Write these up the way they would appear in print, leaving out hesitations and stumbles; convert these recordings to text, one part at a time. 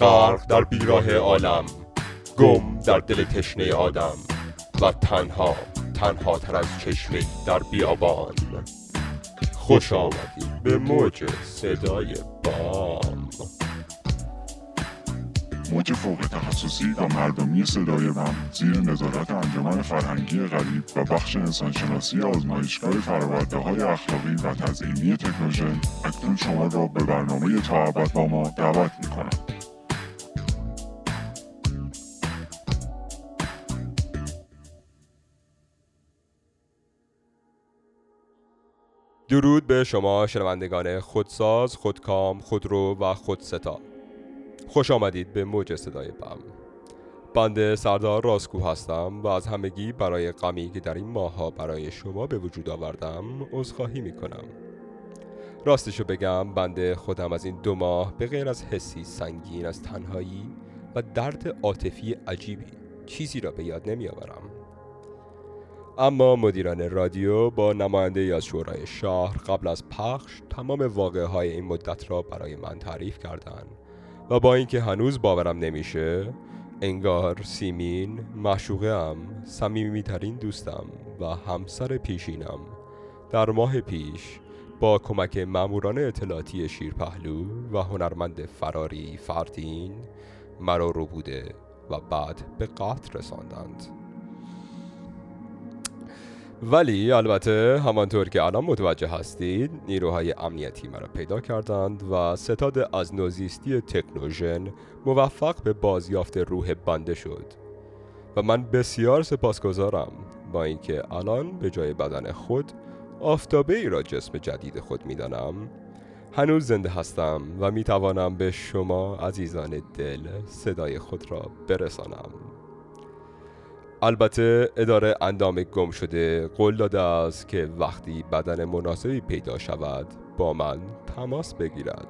غرق در بیراه عالم، گم در دل تشنه آدم، و تنها تنها تر از چشمه در بیابان. خوش آمدی به موج صدای بام، موج فوق تخصصی و مردمی صدای بام زیر نظارت انجمن فرهنگی غریب و بخش انسانشناسی آزمایشگاه فرآورده‌های اخلاقی و تزیینی تکنوژن اکنون شما را به برنامه تا ابد با ما دعوت می‌کند. درود به شما شنوندگان خودساز، خودکام، خودرو و خودستا. خوش آمدید به موج صدای بم. بنده سردار راستگو هستم و از همگی برای غمی که در این ماه‌ها برای شما به وجود آوردم عذرخواهی می‌کنم. راستشو بگم بنده خودم از این 2 ماه به غیر از حسی سنگین از تنهایی و درد عاطفی عجیبی چیزی را به یاد نمی‌آورم. اما مدیران رادیو با نماینده‌ای از شورای شهر قبل از پخش تمام واقعه‌های این مدت را برای من تعریف کردند و با اینکه هنوز باورم نمیشه، انگار سیمین، معشوقه‌ام، صمیمی‌ترین دوستم و همسر پیشینم در ماه پیش با کمک ماموران اطلاعاتی شیرپهلو و هنرمند فراری فردین مرا رو بوده و بعد به قتل رساندند. ولی البته همانطور که الان متوجه هستید، نیروهای امنیتی مرا پیدا کردند و ستاد از نوزیستی تکنوژن موفق به بازیافت روح بنده شد و من بسیار سپاسگزارم، با اینکه الان به جای بدن خود آفتابه ای را جسم جدید خود میدانم. هنوز زنده هستم و میتوانم به شما عزیزان دل صدای خود را برسانم. البته اداره اندام گم شده قول داده است که وقتی بدن مناسبی پیدا شود با من تماس بگیرد.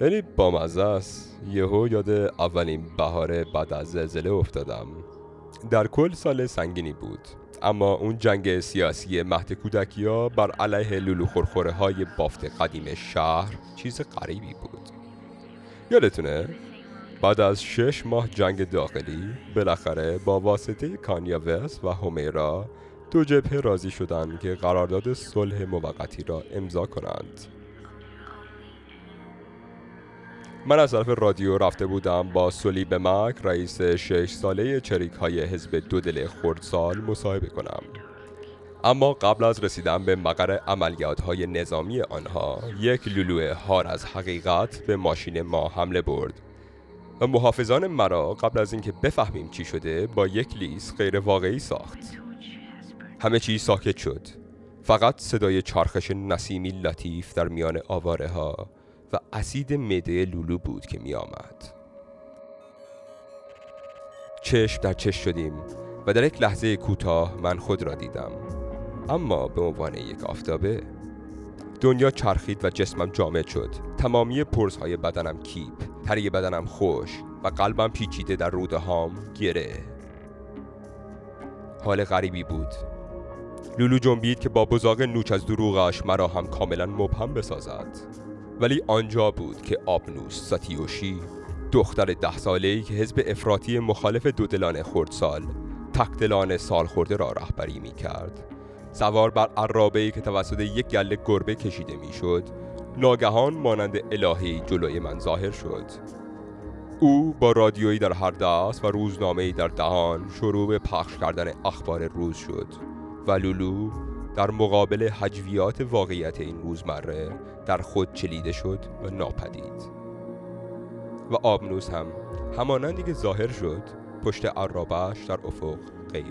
یعنی بامزه است. یهو یاد اولین بهار بعد از زلزله افتادم. در کل سال سنگینی بود، اما اون جنگ سیاسی مهد کودکی‌ها بر علیه لولو خورخوره‌های بافت قدیم شهر چیز غریبی بود. یادتونه؟ بعد از 6 ماه جنگ داخلی، بالاخره با واسطه کانیاوس و هومیرا 2 جبهه راضی شدند که قرارداد صلح موقتی را امضا کنند. من از طرف رادیو رفته بودم با سولی بمک، رئیس 6 ساله چریک‌های حزب 2 دل خردسال مصاحبه کنم. اما قبل از رسیدن به مقر عملیات‌های نظامی آنها، یک لولو هار از حقیقت به ماشین ما حمله برد و محافظان مرا قبل از اینکه بفهمیم چی شده با یک لیست غیر واقعی ساخت. همه چیز ساکت شد، فقط صدای چرخش نسیمی لطیف در میان آواره ها و اسید معده لولو بود که می آمد. چشم در چشم شدیم و در یک لحظه کوتاه من خود را دیدم، اما به عنوان یک آفتابه. دنیا چرخید و جسمم جامد شد. تمامی پرزهای بدنم کیپ، تری بدنم خوش و قلبم پیچیده در روده هام گره. حال غریبی بود. لولو جنبید که با بزاق نوچ از دروغش مرا هم کاملا مبهم بسازد. ولی آنجا بود که آبنوس ساتیوشی، دختر 10 ساله‌ای که حزب افراطی مخالف 2 دلان خردسال، تک‌دلان سالخورده را رهبری می‌کرد، سوار بر عرابه‌ای که توسط یک گله گربه کشیده میشد، ناگهان مانند الهی جلوی من ظاهر شد. او با رادیویی در هر دست و روزنامه‌ای در دهان شروع به پخش کردن اخبار روز شد و لولو در مقابل حجویات واقعیت این روزمره در خود چلیده شد و ناپدید. و آبنوس هم همانندی که ظاهر شد، پشت عرابه‌اش در افق غیب.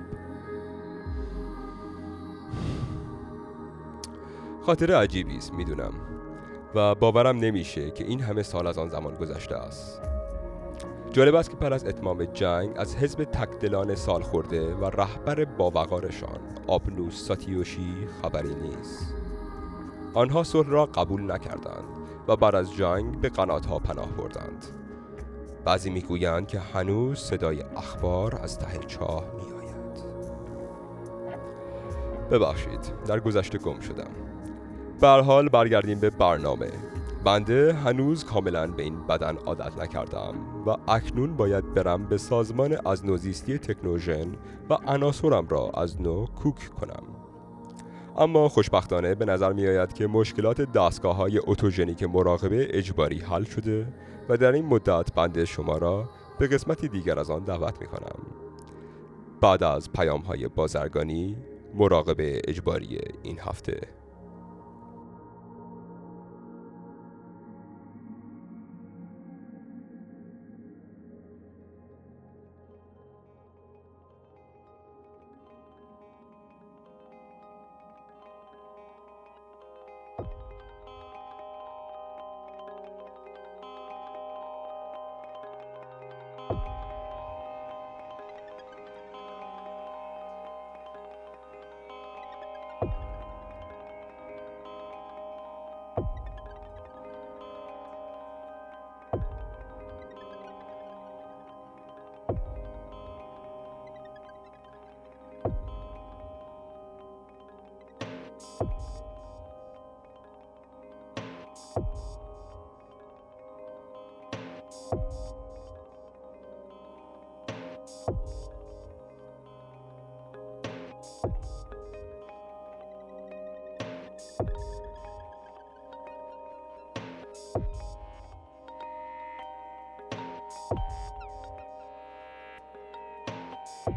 خاطره عجیبی است، میدونم، و باورم نمیشه که این همه سال از آن زمان گذشته است. جالب است که پس از اتمام جنگ از حزب تک‌دلان سالخورده و رهبر باوقارشان آبنوس ساتیوشی خبری نیست. آنها صلح را قبول نکردند و بعد از جنگ به قنات‌ها پناه بردند. بعضی میگویند که هنوز صدای اخبار از ته چاه میآید. ببخشید، در گذشته گم شدم. به هر حال برگردیم به برنامه بنده هنوز کاملا به این بدن عادت نکردم و اکنون باید برم به سازمان از نوزیستی تکنوژن و عناصرم را از نو کوک کنم. اما خوشبختانه به نظر می آید که مشکلات دستگاه‌های اتوژنیک مراقبه اجباری حل شده و در این مدت بنده شما را به قسمتی دیگر از آن دعوت می کنم. بعد از پیام‌های بازرگانی، مراقبه اجباری این هفته.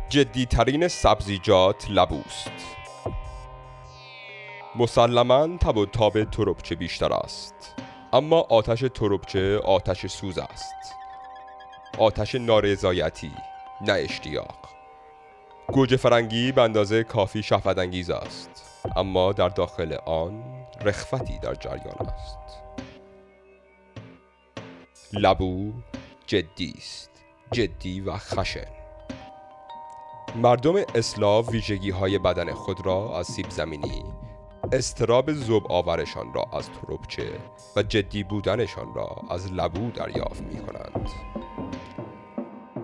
جدیترین سبزیجات لبوست. مسلماً تب و تاب تربچه بیشتر است، اما آتش تربچه آتش سوز است، آتش نارضایتی، نه اشتیاق. گوجه فرنگی به اندازه کافی شهوت‌انگیز است، اما در داخل آن رخوتی در جریان است. لبو جدی است، جدی و خشن. مردم اسلاو ویژگی‌های بدن خود را از سیب زمینی، اضطراب ذوب‌آورشان را از تربچه و جدی بودنشان را از لبو دریافت می‌کنند.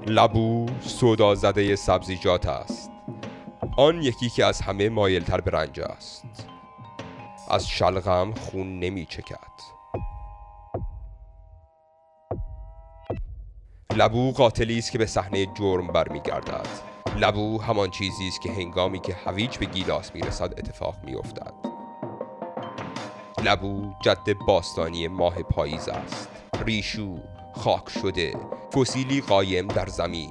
لبو سودا زده سبزیجات است. آن یکی که از همه مایل‌تر به رنج است. از شلغم خون نمی‌چکد. لبو قاتلی است که به صحنه جرم برمی‌گردد. لبو همان چیزی است که هنگامی که هویج به گیلاس میرسد اتفاق میافتد. لبو جد باستانی ماه پاییز است، ریشو، خاک شده، فسیلی قایم در زمین،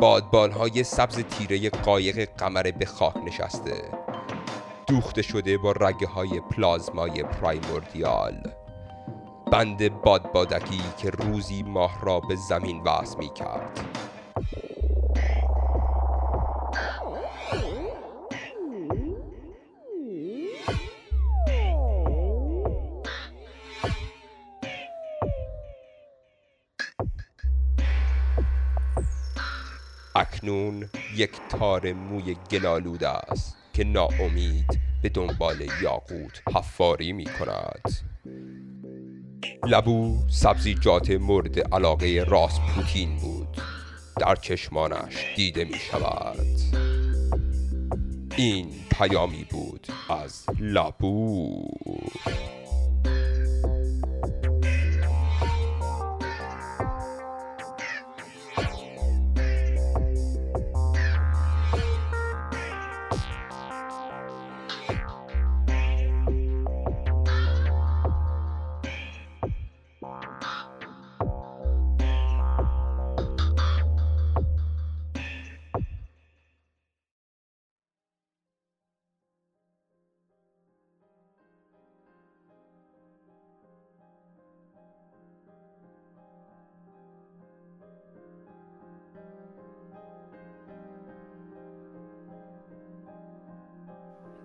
بادبانهای سبز تیره قایق قمر به خاک نشسته، دوخته شده با رگه‌های پلازمای پرایموردیال، بند بادبادکی که روزی ماه را به زمین وصل میکرد. اکنون یک تار موی گلالود است که ناامید به دنبال یاقوت حفاری می کند. لبو سبزیجات مورد علاقه راسپوتین بود. در چشمانش دیده می شود. این پیامی بود از لبو.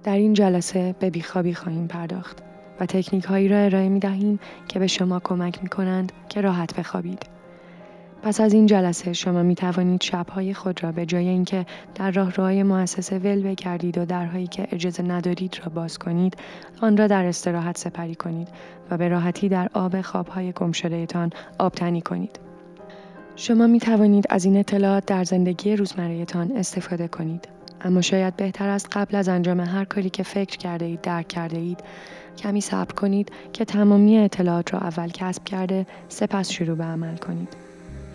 در این جلسه به بیخوابی خواهیم پرداخت و تکنیک هایی را ارائه می دهیم که به شما کمک می کنند که راحت بخوابید. پس از این جلسه شما می توانید شب‌های خود را به جای اینکه در راهروهای مؤسسه ول بگردید و درهایی که اجازه ندارید را باز کنید، آن را در استراحت سپری کنید و به راحتی در آب خواب‌های گم شده‌تان آبتنی کنید. شما می توانید از این اطلاعات در زندگی روزمره‌تان استفاده کنید. اما شاید بهتر است قبل از انجام هر کاری که فکر کرده اید درک کرده اید کمی صبر کنید که تمامی اطلاعات را اول کسب کرده سپس شروع به عمل کنید.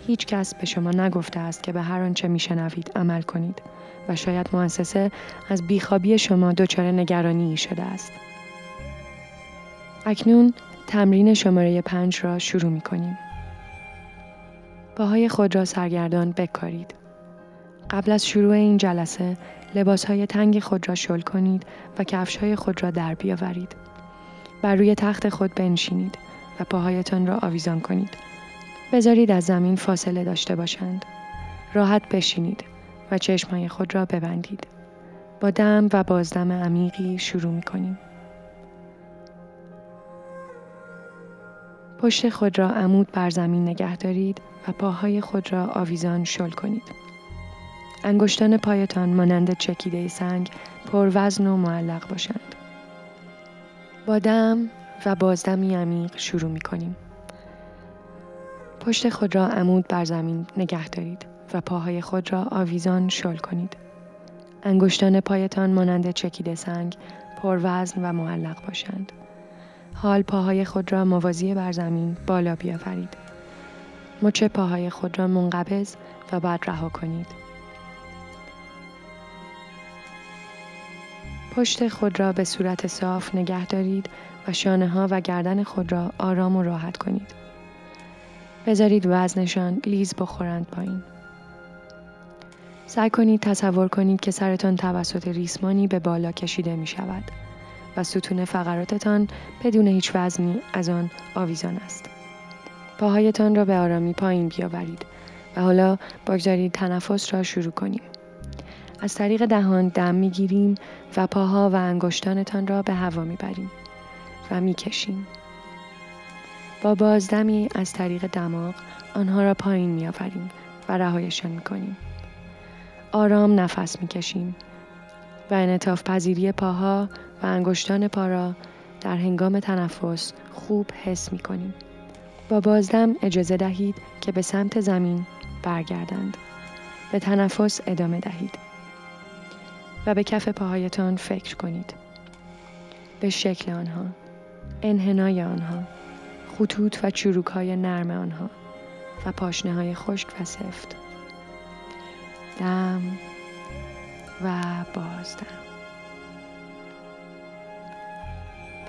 هیچ کس به شما نگفته است که به هر آنچه میشنوید عمل کنید و شاید مؤسسه از بیخوابی شما دچار نگرانی شده است. اکنون تمرین شماره 5 را شروع می کنیم. پاهای خود را سرگردان بکارید. قبل از شروع این جلسه لباسهای تنگ خود را شل کنید و کفشهای خود را در بیاورید. بر روی تخت خود بنشینید و پاهایتان را آویزان کنید. بذارید از زمین فاصله داشته باشند. راحت بشینید و چشمهای خود را ببندید. با دم و بازدم عمیقی شروع می کنیم. پشت خود را عمود بر زمین نگه دارید و پاهای خود را آویزان شل کنید. انگشتان پایتان مانند چکیده سنگ پر وزن و معلق باشند. با دم و بازدمی عمیق شروع می کنیم. پشت خود را عمود بر زمین نگه دارید و پاهای خود را آویزان شل کنید. انگشتان پایتان مانند چکیده سنگ پر وزن و معلق باشند. حال پاهای خود را موازی بر زمین بالا بیاورید. مچ پاهای خود را منقبض و بعد رها کنید. پشت خود را به صورت صاف نگه دارید و شانه ها و گردن خود را آرام و راحت کنید. بذارید وزنشان لیز بخورند پایین. سعی کنید تصور کنید که سرتان توسط ریسمانی به بالا کشیده می شود و ستون فقراتتان بدون هیچ وزنی از آن آویزان است. پاهایتان را به آرامی پایین بیاورید و حالا بگذارید تنفس را شروع کنیم. از طریق دهان دم میگیریم و پاها و انگشتانتان را به هوا میبریم و میکشیم. با بازدمی از طریق دماغ آنها را پایین میآوریم و رهایشان میکنیم. آرام نفس میکشیم و انعطاف پذیری پاها و انگشتان پا را در هنگام تنفس خوب حس میکنیم. با بازدم اجازه دهید که به سمت زمین برگردند. به تنفس ادامه دهید و به کف پاهایتان فکر کنید. به شکل آنها، انحنای آنها، خطوط و چروک‌های نرم آنها و پاشنه‌های خشک و سفت. دم و بازدم.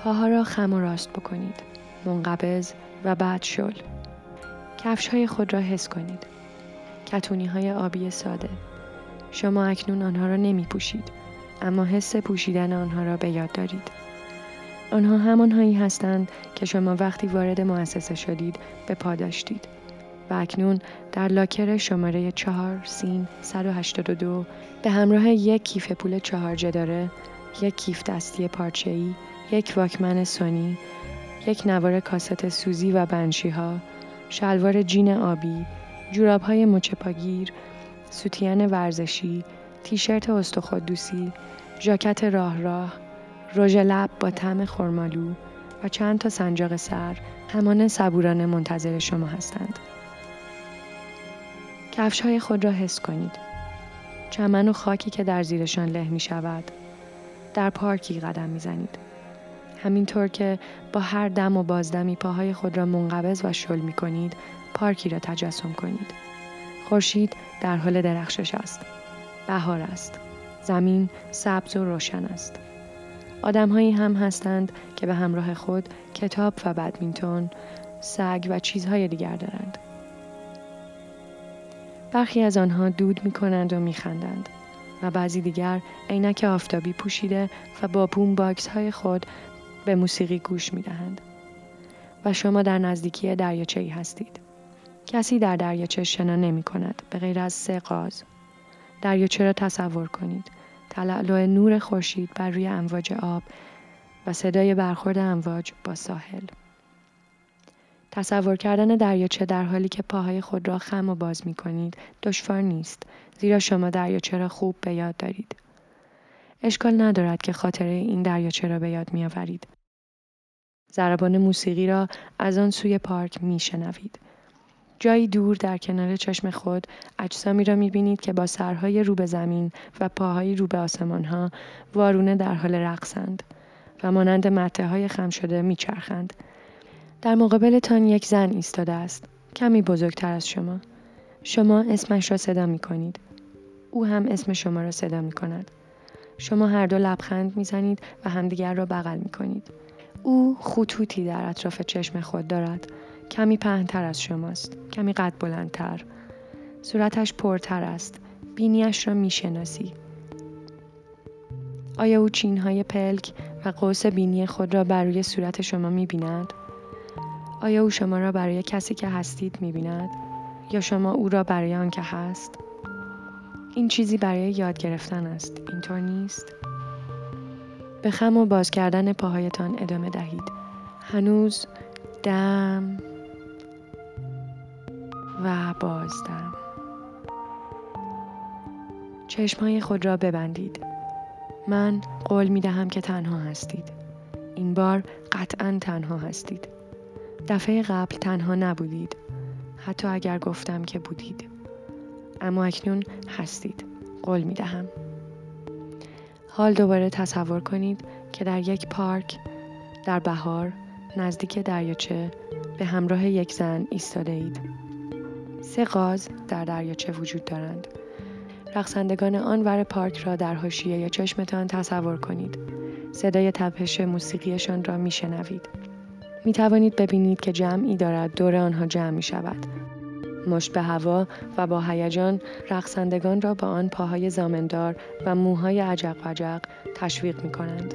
پاها را خم و راست بکنید. منقبض و بعد شل. کفش‌های خود را حس کنید. کتونی‌های آبی ساده. شما اکنون آنها را نمی پوشید، اما حس پوشیدن آنها را به یاد دارید. آنها همانهایی هستند که شما وقتی وارد مؤسسه شدید به پا داشتید و اکنون در لاکر شماره 4 سین 182 به همراه یک کیف پول 4 جداره، یک کیف دستی پارچه‌ای، یک واکمن سونی، یک نوار کاست سوزی و بنشی‌ها، شلوار جین آبی، جوراب‌های مچ پاگیر، سوتین ورزشی، تیشرت استخوددوسی، ژاکت راه، رژ لب با طعم خرمالو و چند تا سنجاق سر همان صبورانه منتظر شما هستند. کفش‌های خود را حس کنید. چمن و خاکی که در زیرشان له می شود. در پارکی قدم می زنید. همینطور که با هر دم و بازدمی پاهای خود را منقبض و شل می کنید، پارکی را تجسم کنید. خورشید در حال درخشش است. بهار است. زمین سبز و روشن است. آدم‌هایی هم هستند که به همراه خود کتاب و بدمینتون، سگ و چیزهای دیگر دارند. برخی از آنها دود می‌کنند و می‌خندند و بعضی دیگر عینک آفتابی پوشیده و با بوم باکس‌های خود به موسیقی گوش می‌دهند. و شما در نزدیکی دریاچه‌ای هستید. کسی در دریاچه شنا نمی کند به غیر از 3 قاز. دریاچه را تصور کنید. تلالو نور خورشید بر روی امواج آب و صدای برخورد امواج با ساحل. تصور کردن دریاچه در حالی که پاهای خود را خم و باز می کنید دشوار نیست، زیرا شما دریاچه را خوب به یاد دارید. اشکال ندارد که خاطره این دریاچه را به یاد می آورید. ضربان موسیقی را از آن سوی پارک می شنوید. جایی دور در کنار چشم خود اجسامی را می‌بینید که با سرهای رو به زمین و پاهای رو به آسمان‌ها وارونه در حال رقصند و مانند مته‌های خم شده میچرخند. در مقابلتان یک زن ایستاده است، کمی بزرگتر از شما. شما اسمش را صدا می‌کنید. او هم اسم شما را صدا می‌کند. شما هر دو لبخند می‌زنید و همدیگر را بغل می‌کنید. او خطوطی در اطراف چشم خود دارد. کمی پهن‌تر از شماست، کمی قد بلندتر. صورتش پرتر است. بینیش را می‌شناسی. آیا او چین‌های پلک و قوس بینی خود را بر روی صورت شما می‌بیند؟ آیا او شما را برای کسی که هستید می‌بیند یا شما او را برای آن که هست؟ این چیزی برای یاد گرفتن است، اینطور نیست؟ به خم و باز کردن پاهایتان ادامه دهید. هنوز دم و بازدم. چشم‌های خود را ببندید. من قول می‌دهم که تنها هستید. این بار قطعاً تنها هستید. دفعه قبل تنها نبودید، حتی اگر گفتم که بودید. اما اکنون هستید، قول می‌دهم. حال دوباره تصور کنید که در یک پارک در بهار نزدیک دریاچه به همراه یک زن ایستاده اید. 3 قاز در دریاچه وجود دارند. رقصندگان آن ور پارک را در حاشیه چشمتان تصور کنید. صدای تپش موسیقیشان را میشنوید. می توانید ببینید که جمعی دارد دور آنها جمع می شود. مشت به هوا و با هیجان رقصندگان را با آن پاهای زامندار و موهای عجق و عجق تشویق می کنند.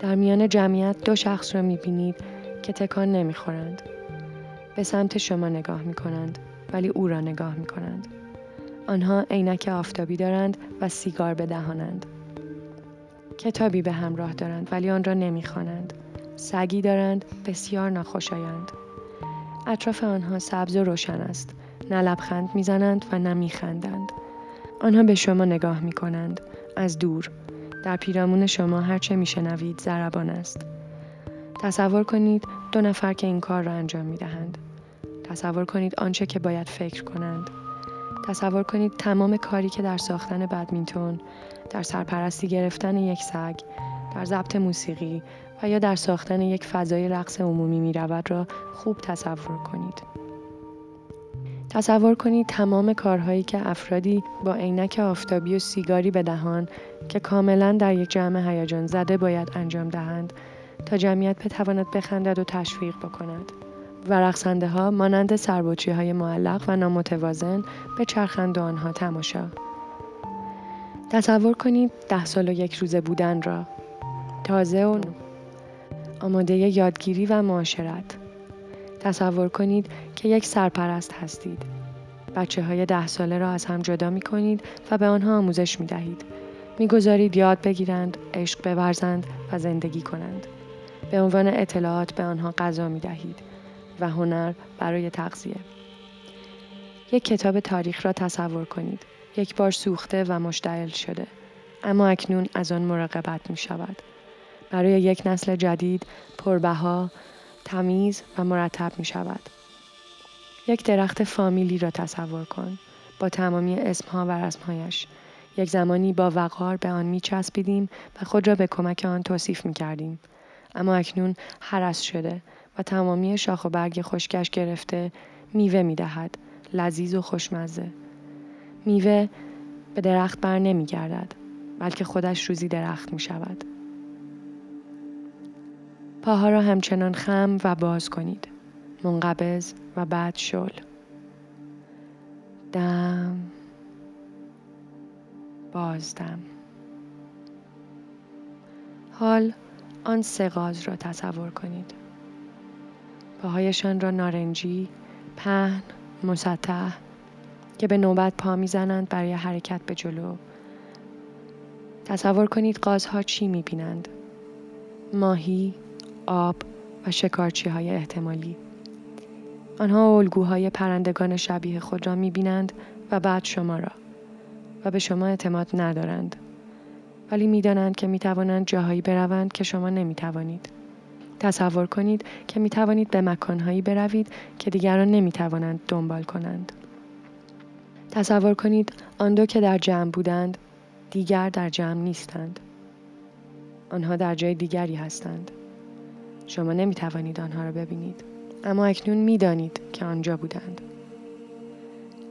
در میان جمعیت 2 شخص را می بینید که تکان نمی خورند. به سمت شما نگاه می کنند ولی او را نگاه می کنند. آنها عینک آفتابی دارند و سیگار به دهانند. کتابی به همراه دارند ولی آن را نمی خوانند. سگی دارند بسیار ناخوشایند. اطراف آنها سبز و روشن است. نه لبخند میزنند و نه میخندند. آنها به شما نگاه میکنند از دور. در پیرامون شما هرچه میشنوید ضربان است. تصور کنید 2 نفر که این کار را انجام میدهند. تصور کنید آنچه که باید فکر کنند. تصور کنید تمام کاری که در ساختن بدمینتون، در سرپرستی گرفتن یک سگ، در ضبط موسیقی و یا در ساختن یک فضای رقص عمومی می رود را خوب تصور کنید. تصور کنید تمام کارهایی که افرادی با عینک آفتابی و سیگاری به دهان که کاملا در یک جمع هیجان زده باید انجام دهند تا جمعیت بتواند بخندد و تشویق بکند و رقصنده ها مانند سربطری های معلق و نامتوازن به چرخند و آنها تماشا. تصور کنید 10 سال و 1 روزه بودن را، تازه و آماده یادگیری و معاشرت. تصور کنید که یک سرپرست هستید. بچه‌های 10 ساله را از هم جدا می کنید و به آنها آموزش می دهید. می گذارید یاد بگیرند، عشق بورزند و زندگی کنند. به عنوان اطلاعات به آنها غذا می دهید و هنر برای تغذیه. یک کتاب تاریخ را تصور کنید. یک بار سوخته و مشتعل شده، اما اکنون از آن مراقبت می شود. برای یک نسل جدید پربها، تمیز و مرتب می شود. یک درخت فامیلی را تصور کن با تمامی اسمها و رسمهایش. یک زمانی با وقار به آن می چسبیدیم و خود را به کمک آن توصیف می کردیم. اما اکنون هرس شده و تمامی شاخ و برگ خشکش گرفته میوه می دهد، لذیذ و خوشمزه. میوه به درخت بر نمی گردد بلکه خودش روزی درخت می شود. پاها را همچنان خم و باز کنید. منقبض و بعد شل. دم. بازدم. حال آن 3 قاز را تصور کنید. پاهایشان را نارنجی، پهن، مسطح که به نوبت پا میزنند برای حرکت به جلو. تصور کنید قازها چی میبینند؟ ماهی، آب و شکارچی‌های احتمالی. آنها الگوهای پرندگان شبیه خود را می‌بینند و بعد شما را و به شما اعتماد ندارند. ولی می‌دانند که می‌توانند جاهایی بروند که شما نمی‌توانید. تصور کنید که می‌توانید به مکان‌هایی بروید که دیگران نمی‌توانند دنبال کنند. تصور کنید آن 2 که در جمع بودند دیگر در جمع نیستند. آنها در جای دیگری هستند. شما نمی توانید آنها را ببینید، اما اکنون می دانید که آنجا بودند.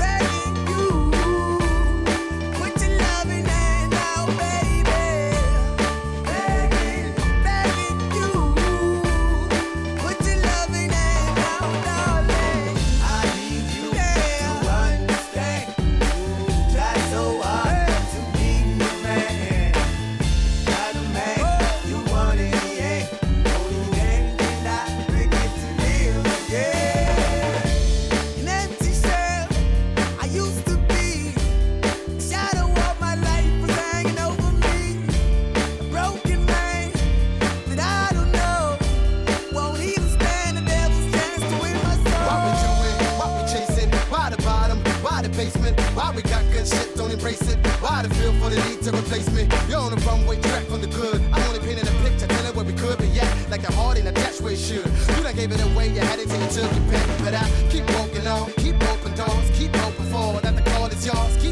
Begging you, put your loving hand out, baby. why we got good shit, don't embrace it. Why the feel for the need to replace me? You're on the runway track from the good. I only painted a picture, tell it where we could, but yeah, like the heart in a dash where it should. You done gave it away, you had it till you took it back. But I keep walking on, keep open doors, keep open forward. That the call is yours, keep